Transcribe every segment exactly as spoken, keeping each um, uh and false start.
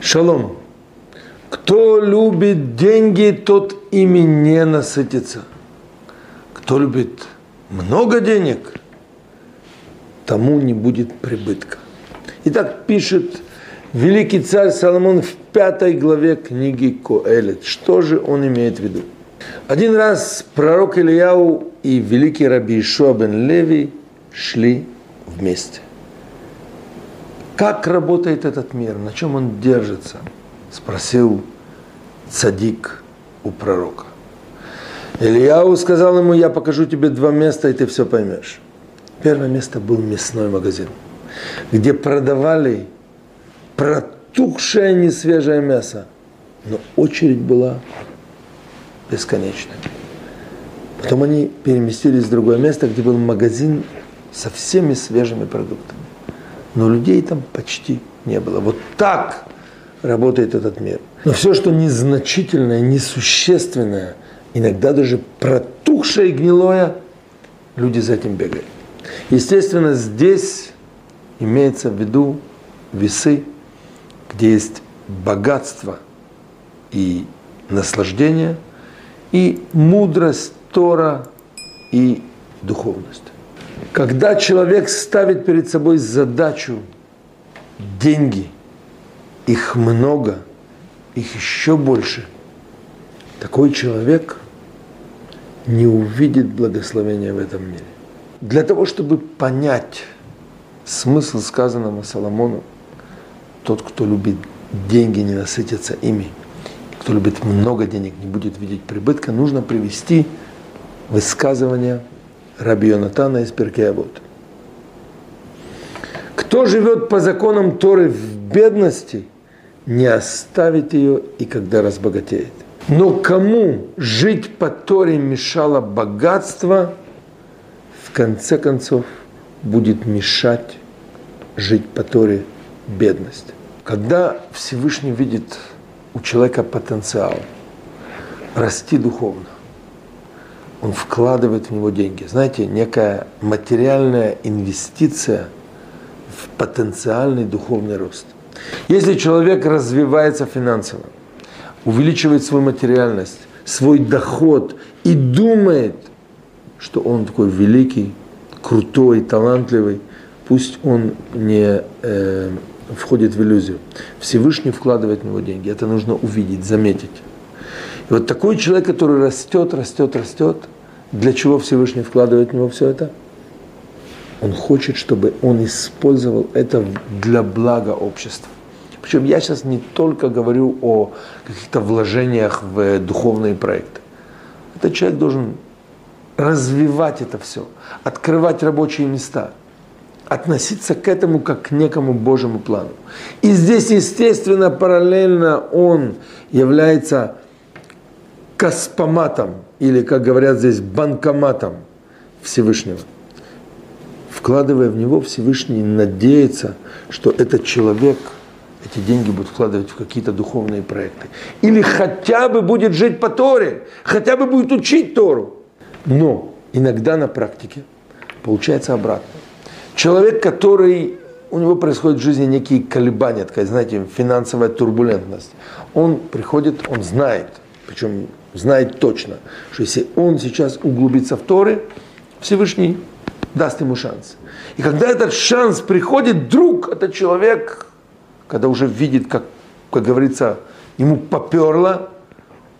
Шалом. Кто любит деньги, тот ими не насытится. Кто любит много денег, тому не будет прибытка. Итак, пишет великий царь Соломон в пятой главе книги Коэлет. Что же он имеет в виду? Один раз пророк Элиягу и великий Раби Йонатан бен Леви шли вместе. Как работает этот мир? На чем он держится? Спросил цадик у пророка. Элиягу сказал ему: я покажу тебе два места, и ты все поймешь. Первое место был мясной магазин, где продавали протухшее несвежее мясо. Но очередь была бесконечной. Потом они переместились в другое место, где был магазин со всеми свежими продуктами. Но людей там почти не было. Вот так работает этот мир. Но все, что незначительное, несущественное, иногда даже протухшее и гнилое, люди за этим бегают. Естественно, здесь имеется в виду весы, где есть богатство и наслаждение, и мудрость, Тора и духовность. Когда человек ставит перед собой задачу деньги, их много, их еще больше, такой человек не увидит благословения в этом мире. Для того, чтобы понять смысл сказанного Соломону, тот, кто любит деньги, не насытится ими, кто любит много денег, не будет видеть прибытка, нужно привести высказывание Раби Йонатана из Спирке Абот. Кто живет по законам Торы в бедности, не оставит ее и когда разбогатеет. Но кому жить по Торе мешало богатство, в конце концов будет мешать жить по Торе бедность. Когда Всевышний видит у человека потенциал расти духовно, он вкладывает в него деньги. Знаете, некая материальная инвестиция в потенциальный духовный рост. Если человек развивается финансово, увеличивает свою материальность, свой доход и думает, что он такой великий, крутой, талантливый, пусть он не э, входит в иллюзию. Всевышний вкладывает в него деньги. Это нужно увидеть, заметить. И вот такой человек, который растет, растет, растет, для чего Всевышний вкладывает в него все это? Он хочет, чтобы он использовал это для блага общества. Причем я сейчас не только говорю о каких-то вложениях в духовные проекты. Этот человек должен развивать это все, открывать рабочие места, относиться к этому как к некому Божьему плану. И здесь, естественно, параллельно он является каспоматом, или, как говорят здесь, банкоматом Всевышнего. Вкладывая в него, Всевышний надеется, что этот человек эти деньги будет вкладывать в какие-то духовные проекты. Или хотя бы будет жить по Торе, хотя бы будет учить Тору. Но иногда на практике получается обратно. Человек, который, у него происходит в жизни некие колебания, такая, знаете, финансовая турбулентность. Он приходит, он знает, причем знает точно, что если он сейчас углубится в Торы, Всевышний даст ему шанс. И когда этот шанс приходит, вдруг этот человек, когда уже видит, как, как говорится, ему поперло,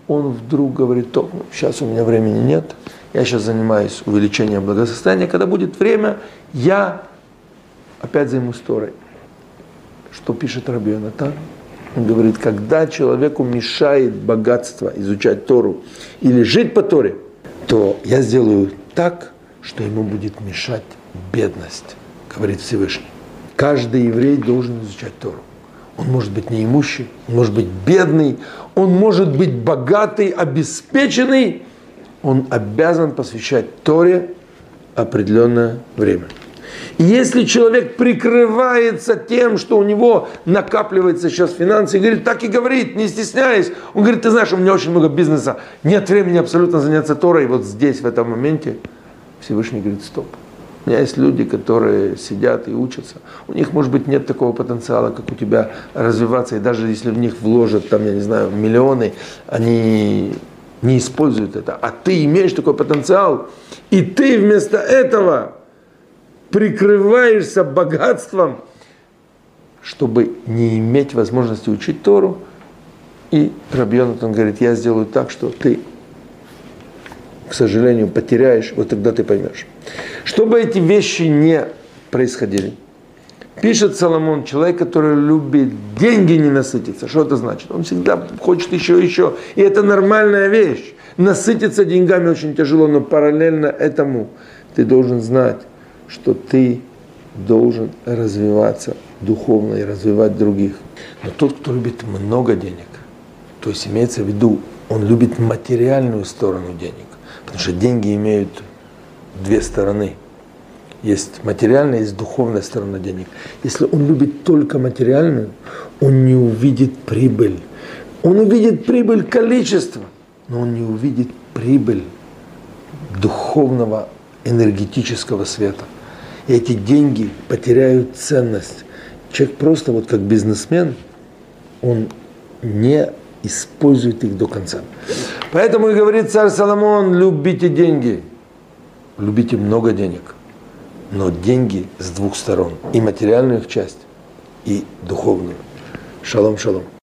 он вдруг говорит: то, сейчас у меня времени нет, я сейчас занимаюсь увеличением благосостояния, когда будет время, я опять займусь Торой. Что пишет Раби Йонатан? Он говорит, когда человеку мешает богатство изучать Тору или жить по Торе, то я сделаю так, что ему будет мешать бедность, говорит Всевышний. Каждый еврей должен изучать Тору. Он может быть неимущий, он может быть бедный, он может быть богатый, обеспеченный. Он обязан посвящать Торе определенное время. И если человек прикрывается тем, что у него накапливается сейчас финансы, и говорит, так и говорит, не стесняясь, он говорит, ты знаешь, у меня очень много бизнеса, нет времени абсолютно заняться Торой, вот здесь, в этом моменте, Всевышний говорит, стоп, У меня есть люди, которые сидят и учатся. У них, может быть, нет такого потенциала, как у тебя, развиваться. И даже если в них вложат, там, я не знаю, миллионы, они не используют это. А ты имеешь такой потенциал, и ты вместо этого прикрываешься богатством, чтобы не иметь возможности учить Тору. И Рабби Йонатан говорит: я сделаю так, что ты, к сожалению, потеряешь, вот тогда ты поймешь. Чтобы эти вещи не происходили, пишет Соломон: человек, который любит деньги, не насытится. Что это значит? Он всегда хочет еще и еще. И это нормальная вещь. Насытиться деньгами очень тяжело, но параллельно этому ты должен знать, что ты должен развиваться духовно и развивать других. Но тот, кто любит много денег, то есть имеется в виду, он любит материальную сторону денег, потому что деньги имеют две стороны. Есть материальная, есть духовная сторона денег. Если он любит только материальную, он не увидит прибыль. Он увидит прибыль количества, но он не увидит прибыль духовного, энергетического света. И эти деньги потеряют ценность. Человек просто вот как бизнесмен, он не использует их до конца. Поэтому и говорит царь Соломон: любите деньги, любите много денег, но деньги с двух сторон, и материальную их часть, и духовную. Шалом, шалом.